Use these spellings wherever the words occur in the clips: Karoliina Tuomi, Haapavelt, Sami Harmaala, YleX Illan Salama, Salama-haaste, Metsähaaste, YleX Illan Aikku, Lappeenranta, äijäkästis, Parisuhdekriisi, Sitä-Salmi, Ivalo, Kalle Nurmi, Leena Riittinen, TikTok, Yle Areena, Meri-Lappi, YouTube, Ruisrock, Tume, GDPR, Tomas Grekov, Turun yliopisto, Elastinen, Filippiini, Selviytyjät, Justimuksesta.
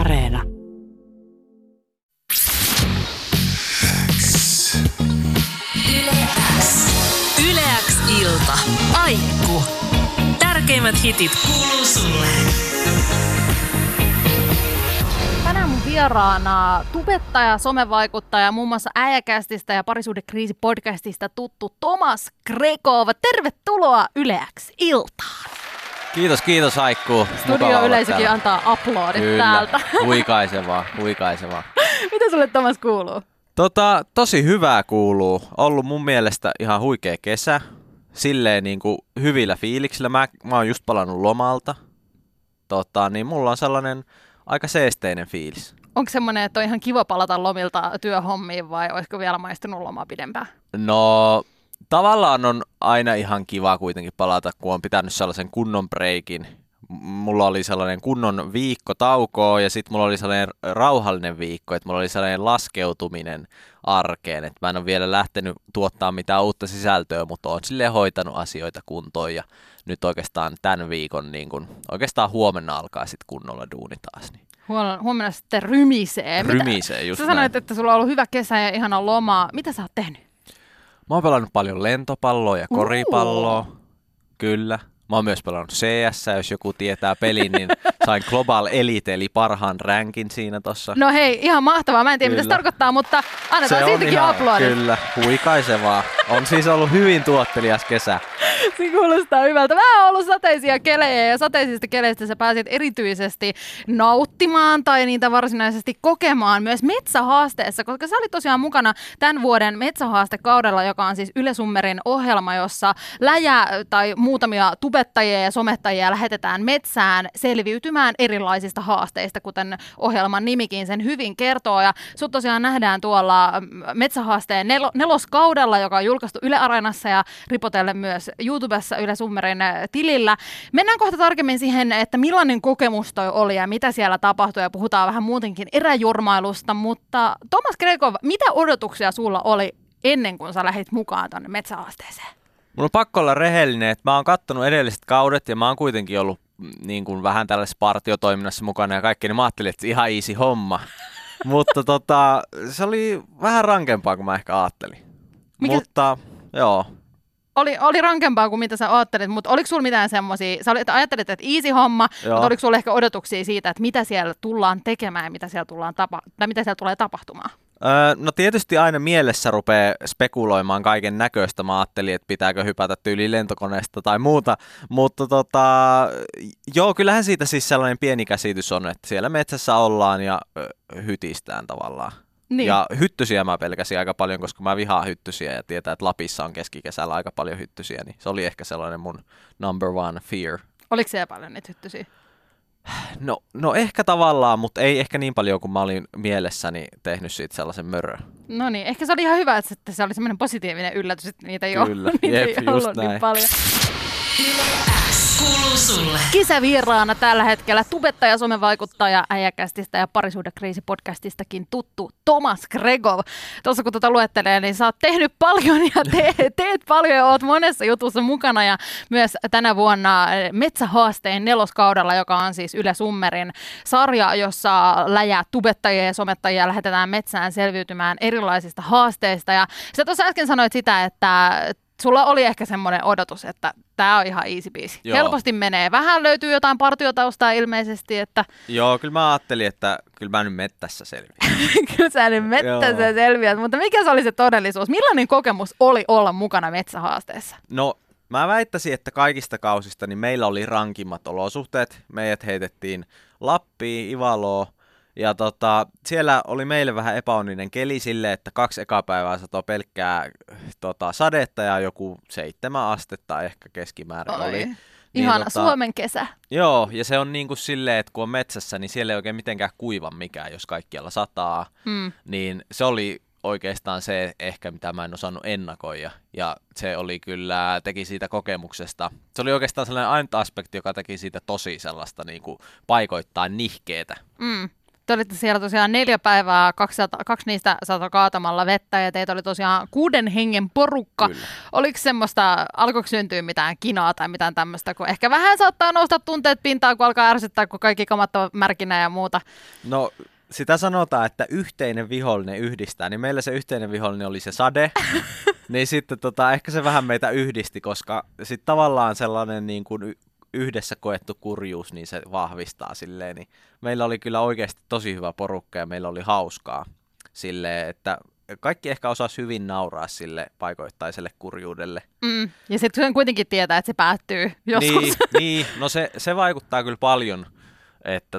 Areena. YleX Ilta. Aikku. Tärkeimmät hitit kuuluu sulle. Tänään mun vieraana tubettaja, somevaikuttaja, muun muassa äijäkästistä ja Parisuhdekriisi podcastista tuttu Tomas Grekov. Tervetuloa YleX Iltaan. Kiitos Aikku. Studio-yleisökin antaa aplodit täältä. Huikaisevaa. Mitä sulle Tomas kuuluu? Tosi hyvää kuuluu. Ollut mun mielestä ihan huikea kesä. Silleen niin kuin hyvillä fiiliksillä. Mä oon just palannut lomalta. Niin mulla on sellainen aika seesteinen fiilis. Onko semmoinen, että on ihan kiva palata lomilta työhommiin vai olisiko vielä maistunut lomaa pidempään? No, tavallaan on aina ihan kiva kuitenkin palata, kun on pitänyt sellaisen kunnon breikin. Mulla oli sellainen kunnon viikko taukoa ja sitten mulla oli sellainen rauhallinen viikko, että mulla oli sellainen laskeutuminen arkeen. Että mä en ole vielä lähtenyt tuottaa mitään uutta sisältöä, mutta oon silleen hoitanut asioita kuntoon ja nyt oikeastaan tämän viikon, niin kun, oikeastaan huomenna alkaa sitten kunnolla duuni taas. Niin. Huomenna sitten rymisee. Just sä sanoit, että sulla on ollut hyvä kesä ja ihana loma. Mitä sä oot tehnyt? Mä oon pelannut paljon lentopalloa ja koripalloa, kyllä. Mä oon myös pelannut CS, jos joku tietää pelin, niin sain Global Elite, eli parhaan rankin siinä tossa. No hei, ihan mahtavaa. Mä en tiedä, mitä se tarkoittaa, mutta annetaan se siitäkin aplodit. Kyllä, huikaisevaa. On siis ollut hyvin tuottelias kesä. Se kuulostaa hyvältä. Mä oon ollut sateisia kelejä ja sateisista keleistä sä pääsit erityisesti nauttimaan tai niitä varsinaisesti kokemaan myös Metsähaasteessa, koska sä olit tosiaan mukana tämän vuoden Metsähaastekaudella, joka on siis Yle Summerin ohjelma, jossa läjä tai muutamia tubettajia ja somettajia lähetetään metsään selviytymään erilaisista haasteista, kuten ohjelman nimikin sen hyvin kertoo. Ja sut tosiaan nähdään tuolla Metsähaasteen neloskaudella, joka on julkaistu Yle Areenassa ja ripotelle myös YouTubessa Yle Summerin tilillä. Mennään kohta tarkemmin siihen, että millainen kokemus toi oli ja mitä siellä tapahtui ja puhutaan vähän muutenkin eräjurmailusta, mutta Tomas Grekov, mitä odotuksia sulla oli ennen kuin sä lähdit mukaan tuonne Metsähaasteeseen? Mun on pakko olla rehellinen, että mä oon kattonut edelliset kaudet ja mä oon kuitenkin ollut niin kuin vähän tällaisessa partiotoiminnassa mukana ja kaikkea, niin mä ajattelin, että ihan easy homma. Mutta se oli vähän rankempaa kuin mä ehkä ajattelin. Mikä? Mutta joo. Oli rankempaa kuin mitä sä ajattelit, mutta oliko sulla mitään semmosia, sä ajattelit, että easy homma, mutta oliko sulla ehkä odotuksia siitä, että mitä siellä tullaan tekemään ja mitä siellä tulee tapahtumaan? No tietysti aina mielessä rupeaa spekuloimaan kaiken näköistä. Mä ajattelin, että pitääkö hypätä tyyliin lentokoneesta tai muuta, mutta joo, kyllähän siitä siis sellainen pieni käsitys on, että siellä metsässä ollaan ja hytistään tavallaan. Niin. Ja hyttysiä mä pelkäsin aika paljon, koska mä vihaan hyttysiä ja tietää, että Lapissa on keskikesällä aika paljon hyttysiä, niin se oli ehkä sellainen mun number one fear. Oliko siellä paljon niitä hyttysiä? No ehkä tavallaan, mutta ei ehkä niin paljon kuin mä olin mielessäni tehnyt siitä sellaisen mörön. No niin, ehkä se oli ihan hyvä, että se oli semmoinen positiivinen yllätys, että niitä ei ollut, niin paljon. Kisävieraana tällä hetkellä tubettaja, somevaikuttaja, äijäkästistä ja Parisuhdekriisi podcastistakin tuttu Tomas Grekov. Tuossa kun luettelee, niin sä oot tehnyt paljon ja teet paljon ja oot monessa jutussa mukana ja myös tänä vuonna Metsähaasteen neloskaudella, joka on siis Yle Summerin sarja, jossa läjää tubettajia ja somettajia lähetetään metsään selviytymään erilaisista haasteista. Ja sä tuossa äsken sanoit sitä, että sulla oli ehkä semmoinen odotus, että tämä on ihan easy biisi. Joo. Helposti menee. Vähän löytyy jotain partiotaustaa ilmeisesti, että... Joo, kyllä mä ajattelin, että kyllä mä nyt mettässä selviän. Kyllä sä nyt mettässä selviät, mutta mikä se oli se todellisuus? Millainen kokemus oli olla mukana Metsähaasteessa? No, mä väittäisin, että kaikista kausista niin meillä oli rankimmat olosuhteet. Meidät heitettiin Lappiin, Ivaloon. Ja siellä oli meille vähän epäonninen keli sille, että 2 ekaa päivää satoi pelkkää sadetta ja joku 7 astetta ehkä keskimäärin oli. Niin, ihana Suomen kesä. Joo, ja se on niin kuin silleen, että kun on metsässä, niin siellä ei oikein mitenkään kuiva mikään, jos kaikkialla sataa. Niin se oli oikeastaan se ehkä, mitä mä en osannut ennakoida. Ja se oli kyllä, teki siitä kokemuksesta. Se oli oikeastaan sellainen ainut aspekti, joka teki siitä tosi sellaista niin kuin paikoittain nihkeetä. Te olitte siellä tosiaan 4 päivää, 2 niistä satoi kaatamalla vettä ja teitä oli tosiaan 6 hengen porukka. Kyllä. Oliko semmoista, alkoiko syntyä mitään kinaa tai mitään tämmöistä, kun ehkä vähän saattaa nousta tunteet pintaan, kun alkaa ärsyttää, kun kaikki kamat on märkinä ja muuta? No sitä sanotaan, että yhteinen vihollinen yhdistää, niin meillä se yhteinen vihollinen oli se sade. Niin sitten ehkä se vähän meitä yhdisti, koska sitten tavallaan sellainen niin kuin yhdessä koettu kurjuus, niin se vahvistaa silleen. Niin meillä oli kyllä oikeasti tosi hyvä porukka ja meillä oli hauskaa silleen, että kaikki ehkä osasi hyvin nauraa sille paikoittaiselle kurjuudelle. Mm. Ja sitten kuitenkin tietää, että se päättyy joskus. Niin. No se vaikuttaa kyllä paljon, että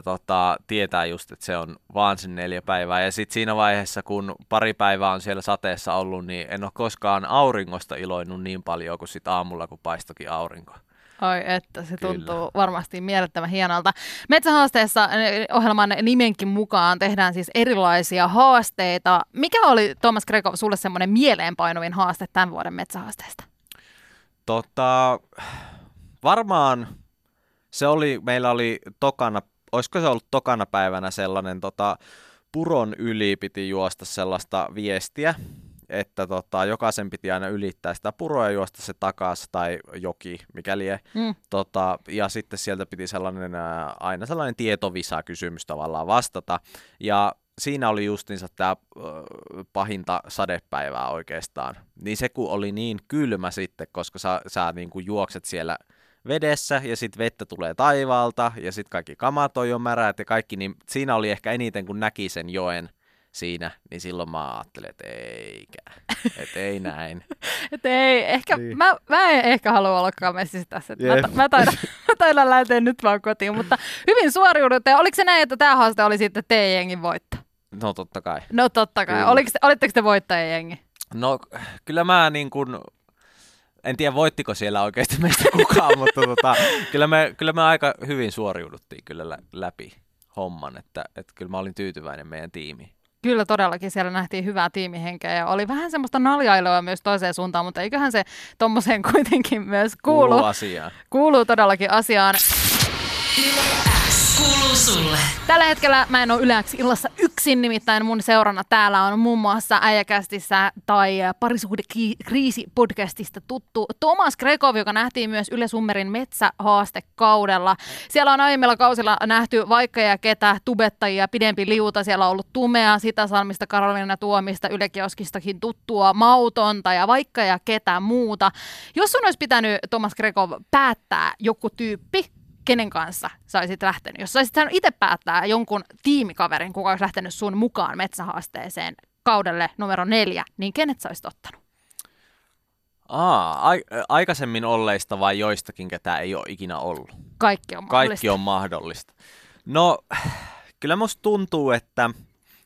tietää just, että se on vaan sen 4 päivää. Ja sitten siinä vaiheessa, kun 2 päivää on siellä sateessa ollut, niin en ole koskaan auringosta iloinut niin paljon kuin sit aamulla, kun paistokin aurinko. Oi, että se tuntuu kyllä varmasti mielettömän hienolta. Metsähaasteessa ohjelman nimenkin mukaan tehdään siis erilaisia haasteita. Mikä oli, Tomas Grekov, sulle semmoinen mieleenpainuvin haaste tämän vuoden Metsähaasteesta? Varmaan se oli, meillä oli tokana, olisiko se ollut tokana päivänä sellainen puron yli piti juosta sellaista viestiä, että jokaisen piti aina ylittää sitä puroa ja juosta se takaisin tai joki, mikäli ja sitten sieltä piti aina sellainen tietovisa-kysymys tavallaan vastata. Ja siinä oli justiinsa tämä pahinta sadepäivää oikeastaan. Niin se kun oli niin kylmä sitten, koska sä niin kuin juokset siellä vedessä ja sitten vettä tulee taivaalta ja sitten kaikki kamat on jo märät ja kaikki, niin siinä oli ehkä eniten kun näki sen joen siinä, niin silloin mä ajattelin, että ei näin. Että ei, ehkä, niin. mä en ehkä halua ollakaan messissä tässä. Mä taidan lähteä nyt vaan kotiin, mutta hyvin suoriudutte. Oliko se näin, että tämä haaste oli sitten teidän jengin voitto? No totta kai. Olitteko te voittajien jengi? No kyllä mä niin kuin, en tiedä voittiko siellä oikeasti meistä kukaan, mutta kyllä me aika hyvin suoriuduttiin kyllä läpi homman, että kyllä mä olin tyytyväinen meidän tiimiin. Kyllä todellakin siellä nähtiin hyvää tiimihenkeä ja oli vähän semmoista naljailua myös toiseen suuntaan, mutta eiköhän se tommoseen kuitenkin myös kuuluu asiaan. Kuuluu todellakin asiaan. YleX kuuluu sulle. Tällä hetkellä mä en ole YleX illassa yksin, nimittäin mun seurana täällä on muun muassa äijäkästissä tai Parisuhdekriisi-podcastista tuttu Tomas Grekov, joka nähtiin myös Yle Summerin metsähaastekaudella. Siellä on aiemmilla kausilla nähty vaikka ja ketä tubettajia, pidempi liuta. Siellä on ollut Tumea, Sitä-Salmista, Karoliina Tuomista, Yle-kioskistakin tuttua, Mautonta ja vaikka ja ketä muuta. Jos sun olisi pitänyt, Tomas Grekov, päättää joku tyyppi, kenen kanssa sä olisit lähtenyt? Jos sä olisit saanut itse päättää jonkun tiimikaverin, kuka olisi lähtenyt sun mukaan metsähaasteeseen kaudelle numero 4, niin kenet sä olisit ottanut? Aikaisemmin olleista vai joistakin, ketä ei ole ikinä ollut? Kaikki on mahdollista. No, kyllä musta tuntuu, että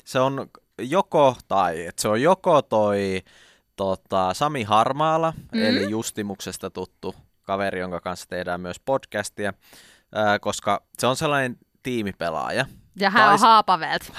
se on joko tai, että se on joko toi Sami Harmaala, eli Justimuksesta tuttu kaveri, jonka kanssa tehdään myös podcastia, koska se on sellainen tiimipelaaja. Ja hän on Haapavelt.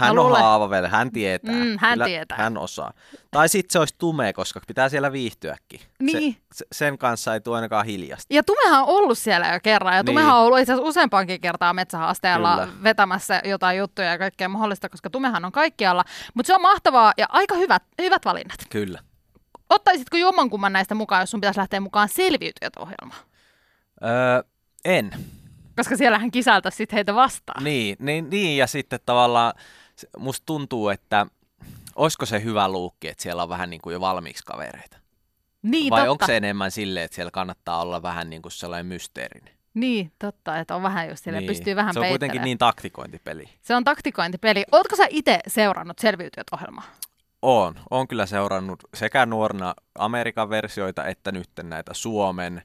Hän tietää. Hän tietää. Hän osaa. Tai sitten se olisi Tume, koska pitää siellä viihtyäkin. Niin. Sen kanssa ei tule ainakaan hiljasta. Ja Tumehan on ollut siellä jo kerran. Ja Tumehan on ollut itse asiassa useampaankin kertaa metsähaasteella vetämässä jotain juttuja ja kaikkea mahdollista, koska Tumehan on kaikkialla. Mutta se on mahtavaa ja aika hyvät valinnat. Kyllä. Ottaisitko jommankumman näistä mukaan, jos sun pitäisi lähteä mukaan Selviytyjät -ohjelmaan? En. Koska siellähän kisaltaisi sitten heitä vastaan. Niin, ja sitten tavallaan musta tuntuu, että olisiko se hyvä luukki, että siellä on vähän niin kuin jo valmiiksi kavereita. Niin, vai onko se enemmän silleen, että siellä kannattaa olla vähän niin kuin sellainen mysteerinen? Niin, totta, että on vähän just silleen, pystyy vähän peittelemään. Se on kuitenkin niin taktikointipeli. Se on taktikointipeli. Ootko sä itse seurannut Selviytyjät -ohjelmaa? Oon kyllä seurannut sekä nuorena Amerikan versioita että nyt näitä Suomen.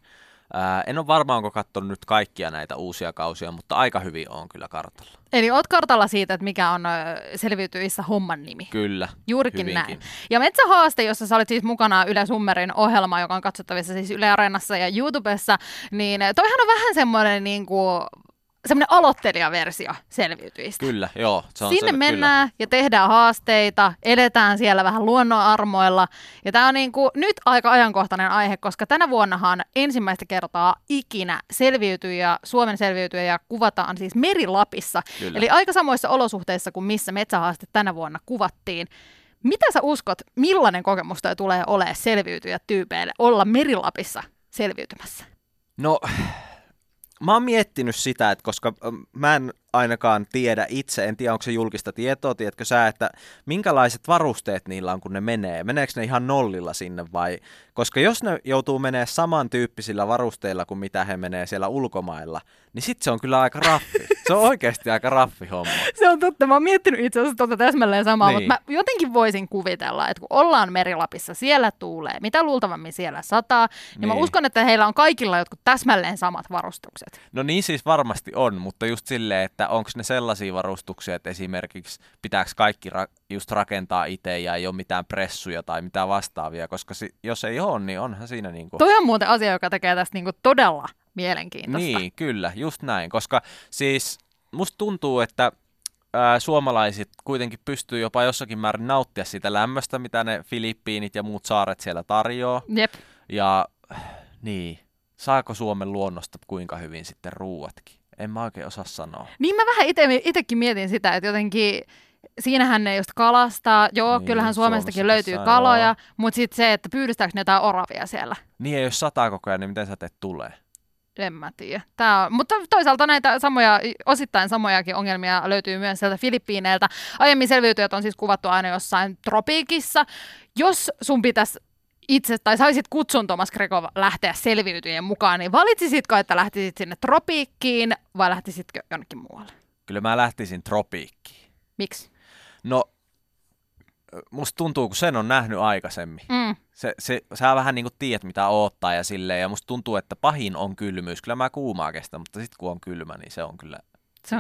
En ole varmaan onko katsonut nyt kaikkia näitä uusia kausia, mutta aika hyvin on kyllä kartalla. Eli oot kartalla siitä, että mikä on Selviytyjissä homman nimi. Kyllä. Juurikin hyvinkin. Näin. Ja Metsähaaste, jossa sä olit siis mukana Yle Summerin ohjelma, joka on katsottavissa siis Yle Areenassa ja YouTubessa, niin toihan on vähän semmoinen niin kuin semmoinen aloittelijaversio Selviytyjistä. Kyllä, joo. Se on sinne se, mennään kyllä. Ja tehdään haasteita, edetään siellä vähän luonnonarmoilla. Ja tämä on niin kuin nyt aika ajankohtainen aihe, koska tänä vuonnahan ensimmäistä kertaa ikinä selviytyjä, Suomen selviytyjä kuvataan siis Meri-Lapissa. Kyllä. Eli aika samoissa olosuhteissa kuin missä Metsähaaste tänä vuonna kuvattiin. Mitä sä uskot, millainen kokemus toi tulee olemaan selviytyjä tyypeille olla Meri-Lapissa selviytymässä? No... Mä oon miettinyt sitä, että koska mä en ainakaan tiedä itse, en tiedä onko se julkista tietoa, tiedätkö sä, että minkälaiset varusteet niillä on kun ne menee, meneekö ne ihan nollilla sinne vai, koska jos ne joutuu menee samantyyppisillä varusteilla kuin mitä he menee siellä ulkomailla, niin sit se on kyllä aika raffi, se on oikeasti aika raffi homma. Se on totta, mä oon miettinyt itse asiassa totta täsmälleen samaa, niin. Mutta mä jotenkin voisin kuvitella, että kun ollaan Meri-Lapissa, siellä tuulee, mitä luultavammin siellä sataa, niin, mä uskon, että heillä on kaikilla jotkut täsmälleen samat varustukset. No niin siis varmasti on, mutta just silleen, että onko ne sellaisia varustuksia, että esimerkiksi pitääkö kaikki just rakentaa itse ja ei ole mitään pressuja tai mitään vastaavia, koska jos ei ole, niin onhan siinä niinku... Toi on muuten asia, joka tekee tästä niinku todella mielenkiintoista. Niin, kyllä, just näin, koska siis musta tuntuu, että suomalaiset kuitenkin pystyy jopa jossakin määrin nauttia siitä lämmöstä, mitä ne Filippiinit ja muut saaret siellä tarjoaa. Jep. Ja niin, saako Suomen luonnosta kuinka hyvin sitten ruuatkin? En mä oikein osaa sanoa. Niin mä vähän itsekin mietin sitä, että jotenkin siinähän ne just kalastaa. Joo, niin, kyllähän Suomestakin löytyy kaloja, mutta sitten se, että pyydystääkö ne jotain oravia siellä. Niin ja jos sataa koko ajan, niin miten sä teet tulee? En mä tiedä. Mutta toisaalta näitä samoja, osittain samojakin ongelmia löytyy myös sieltä Filippiineiltä. Aiemmin selviytyjät on siis kuvattu aina jossain tropiikissa. Jos sun pitäisi... itse, tai saisit kutsun Tomas Grekov lähteä selviytyjien mukaan, niin valitsisitko, että lähtisit sinne tropiikkiin vai lähtisitkö jonnekin muualle? Kyllä mä lähtisin tropiikkiin. Miksi? No, musta tuntuu, kun sen on nähnyt aikaisemmin. Sä vähän niin kuin tiedät, mitä odottaa ja silleen, ja musta tuntuu, että pahin on kylmyys. Kyllä mä kuumaa kestän, mutta sit kun on kylmä, niin se on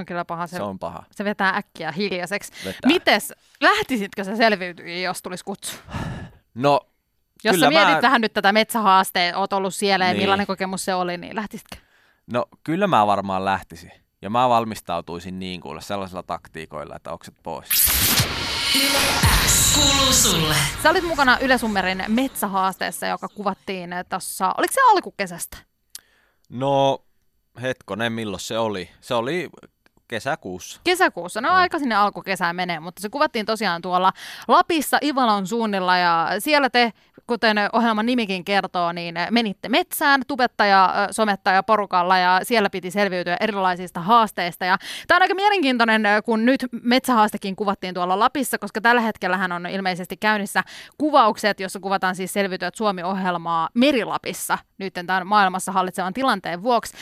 kyllä paha. Se on paha. Se vetää äkkiä hiljaiseksi. Mites, lähtisitkö sä selviytyjiin, jos tulisi kutsu? No... Jos kyllä sä mietit vähän nyt tätä metsähaasteen, oot ollut siellä ja niin. Millainen kokemus se oli, niin lähtisitkö? No kyllä mä varmaan lähtisin. Ja mä valmistautuisin niin kuule sellaisilla taktiikoilla, että okset pois. YleX kuuluu sulle. Sä olit mukana Yle Summerin metsähaasteessa, joka kuvattiin tuossa, oliko se alkukesästä? No hetkonen, milloin se oli? Se oli... Kesäkuussa. Kesäkuussa, no aika sinne alkukesään menee, mutta se kuvattiin tosiaan tuolla Lapissa Ivalon suunnilla ja siellä te, kuten ohjelman nimikin kertoo, niin menitte metsään tubettaja, somettaja porukalla ja siellä piti selviytyä erilaisista haasteista ja tämä on aika mielenkiintoinen, kun nyt metsähaastekin kuvattiin tuolla Lapissa, koska tällä hetkellähän on ilmeisesti käynnissä kuvaukset, jossa kuvataan siis Selviytyjät Suomi-ohjelmaa Meri-Lapissa nyt tämän maailmassa hallitsevan tilanteen vuoksi.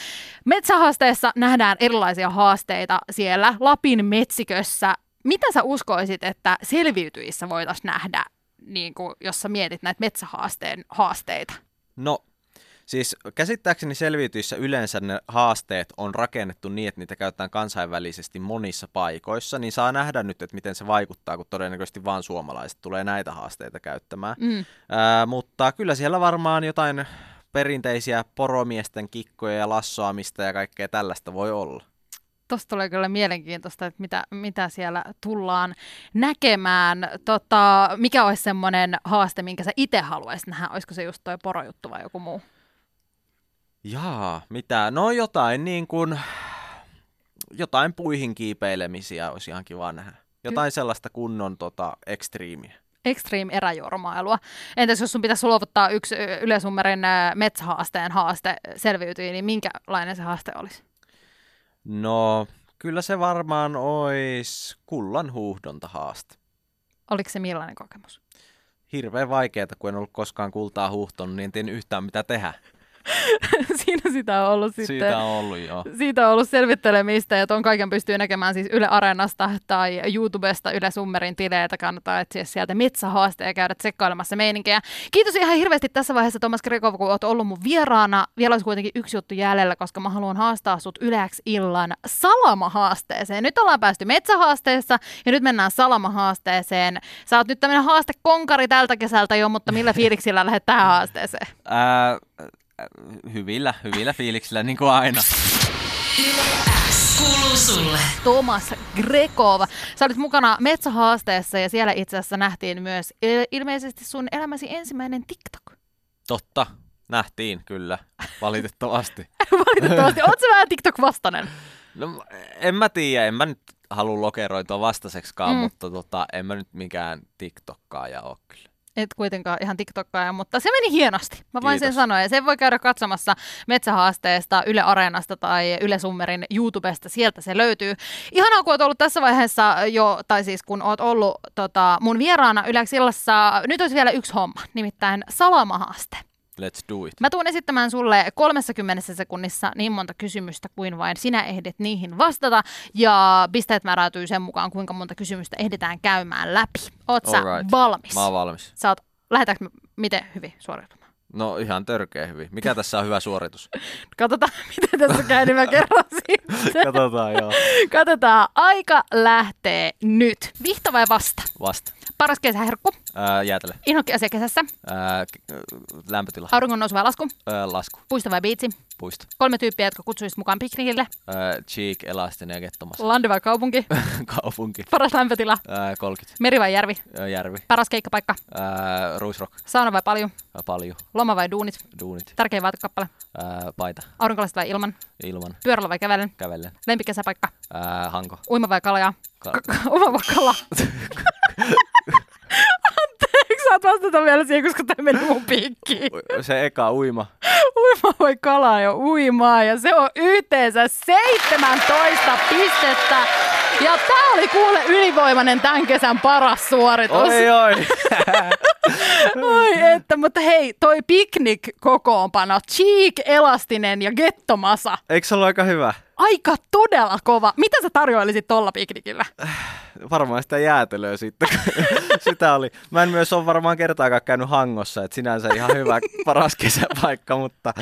Metsähaasteessa nähdään erilaisia haasteita siellä Lapin metsikössä. Mitä sä uskoisit, että selviytyissä voitaisiin nähdä, niin kun, jos sä mietit näitä metsähaasteen haasteita? No, siis käsittääkseni selviytyissä yleensä ne haasteet on rakennettu niin, että niitä käytetään kansainvälisesti monissa paikoissa, niin saa nähdä nyt, että miten se vaikuttaa, kun todennäköisesti vaan suomalaiset tulee näitä haasteita käyttämään. Mutta kyllä siellä varmaan jotain perinteisiä poromiesten kikkoja ja lassoamista ja kaikkea tällaista voi olla. Tuosta tulee kyllä mielenkiintoista, että mitä siellä tullaan näkemään. Mikä olisi semmoinen haaste, minkä sä itse haluaisit nähdä? Olisiko se just toi porojuttu vai joku muu? Jaa, mitä? No jotain niin kuin, jotain puihin kiipeilemisiä olisi ihan kiva nähdä. Jotain sellaista kunnon ekstriimiä. Extreme eräjuormailua. Entäs jos sun pitäisi luovuttaa yksi Yle Summerin metsähaasteen haaste selviytyi, niin minkälainen se haaste olisi? No, kyllä se varmaan olisi kullanhuuhdonta-haaste. Oliko se millainen kokemus? Hirveän vaikeaa, kun en ollut koskaan kultaa huuhtonut, niin en tiedä yhtään mitä tehdä. Siinä sitä on ollut sitten. Siitä on ollut, joo. Siitä on ollut selvittelemistä, ja tuon kaiken pystyy näkemään siis Yle Areenasta tai YouTubesta Yle Summerin tileitä. Kannattaa etsiä sieltä metsähaasteja ja käydä tsekkailemassa meininkejä. Kiitos ihan hirveästi tässä vaiheessa, Tomas Grekov, kun olet ollut mun vieraana. Vielä olisi kuitenkin yksi juttu jäljellä, koska mä haluan haastaa sut YleX Illan Salama-haasteeseen. Nyt ollaan päästy metsähaasteessa, ja nyt mennään Salama-haasteeseen. Sä oot nyt tämmönen haastekonkari tältä kesältä jo, mutta millä fiiliksillä lähdet tähän haasteeseen? Hyvillä fiiliksillä, niin kuin aina. YleX Kuuluu sulle. Tomas Grekov, sä olit mukana Metsähaasteessa ja siellä itse asiassa nähtiin myös ilmeisesti sun elämäsi ensimmäinen TikTok. Totta, nähtiin kyllä, valitettavasti. Valitettavasti, oot sä vähän TikTok-vastainen? No en mä tiedä, en mä nyt halua lokeroitua vastaiseksikaan, mutta en mä nyt mikään TikTokkaaja ole kyllä. Et kuitenkaan ihan TikTokkaaja, mutta se meni hienosti. Mä voin sen sanoa. Ja sen voi käydä katsomassa Metsähaasteesta, Yle Areenasta tai Yle Summerin YouTubesta. Sieltä se löytyy. Ihanaa, kun oot ollut tässä vaiheessa jo, tai siis kun oot ollut mun vieraana YleX Illassa. Nyt olisi vielä yksi homma, nimittäin salamahaaste. Let's do it. Mä tuun esittämään sulle 30 sekunnissa niin monta kysymystä kuin vain sinä ehdit niihin vastata. Ja pisteet määräytyy sen mukaan, kuinka monta kysymystä ehditään käymään läpi. Oot sä valmis? Mä oon valmis. Lähdetäänkö miten hyvin suoriutumaan? No ihan törkeä hyvin. Mikä tässä on hyvä suoritus? Katsotaan, miten tässä käy, niin mä kerron siitä. Katsotaan, joo. Katsotaan. Aika lähtee nyt. Vihta vai vasta? Vasta. Paras kesäherkku? Jäätelö. Inhokki asia kesässä? Lämpötila. Auringon nousu vai lasku? Lasku. Puisto vai biitsi? Puisto. 3 tyyppiä, jotka kutsuisit mukaan piknikille? Cheek, Elastinen ja Kettomas. Lande vai kaupunki? Kaupunki. Paras lämpötila? 30. Meri vai järvi? Järvi. Paras keikkapaikka? Ruisrock. Sauna vai paljon? Paljon. Loma vai duunit? Duunit. Tärkein vaatekappale? Paita. Aurinkolasit vai ilman? Ilman. Pyörällä vai kävellen? Kävellen. Lempikesäpaikka? Hanko. Uima vai kalajaa? Uima vai kalaa? Anteeksi, saat vastata vielä siihen, koska tämä meni mun piikkiin. Se eka uima. Uima voi kalaa jo uimaa ja se on yhteensä 17 pistettä. Ja tää oli kuule ylivoimainen tämän kesän paras suoritus. Oi. Oi että, mutta hei, toi piknik-kokoonpano, Cheek, Elastinen ja Gettomasa. Eikö se ollut aika hyvä? Aika todella kova. Mitä sä tarjoilisit tolla piknikillä? Varmaan sitä jäätelöä sitten. Sitä oli. Mä en myös ole varmaan kertaakaan käynyt Hangossa, että sinänsä ihan hyvä paras kesäpaikka, mutta...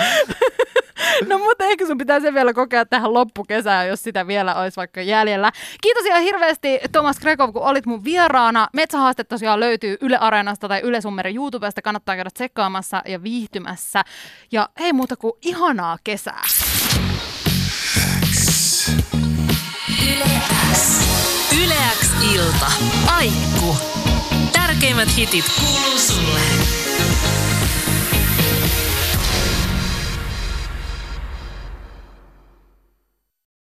No mutta ehkä sun pitää sen vielä kokea tähän loppukesään, jos sitä vielä olisi vaikka jäljellä. Kiitos ihan hirveästi Tomas Grekov, kun olit mun vieraana. Metsähaaste tosiaan löytyy Yle Areenasta tai Yle Summerin YouTubesta. Kannattaa käydä tsekkaamassa ja viihtymässä. Ja ei muuta kuin ihanaa kesää. YleX Ilta. Aikku. Tärkeimmät hitit kuuluu sulle.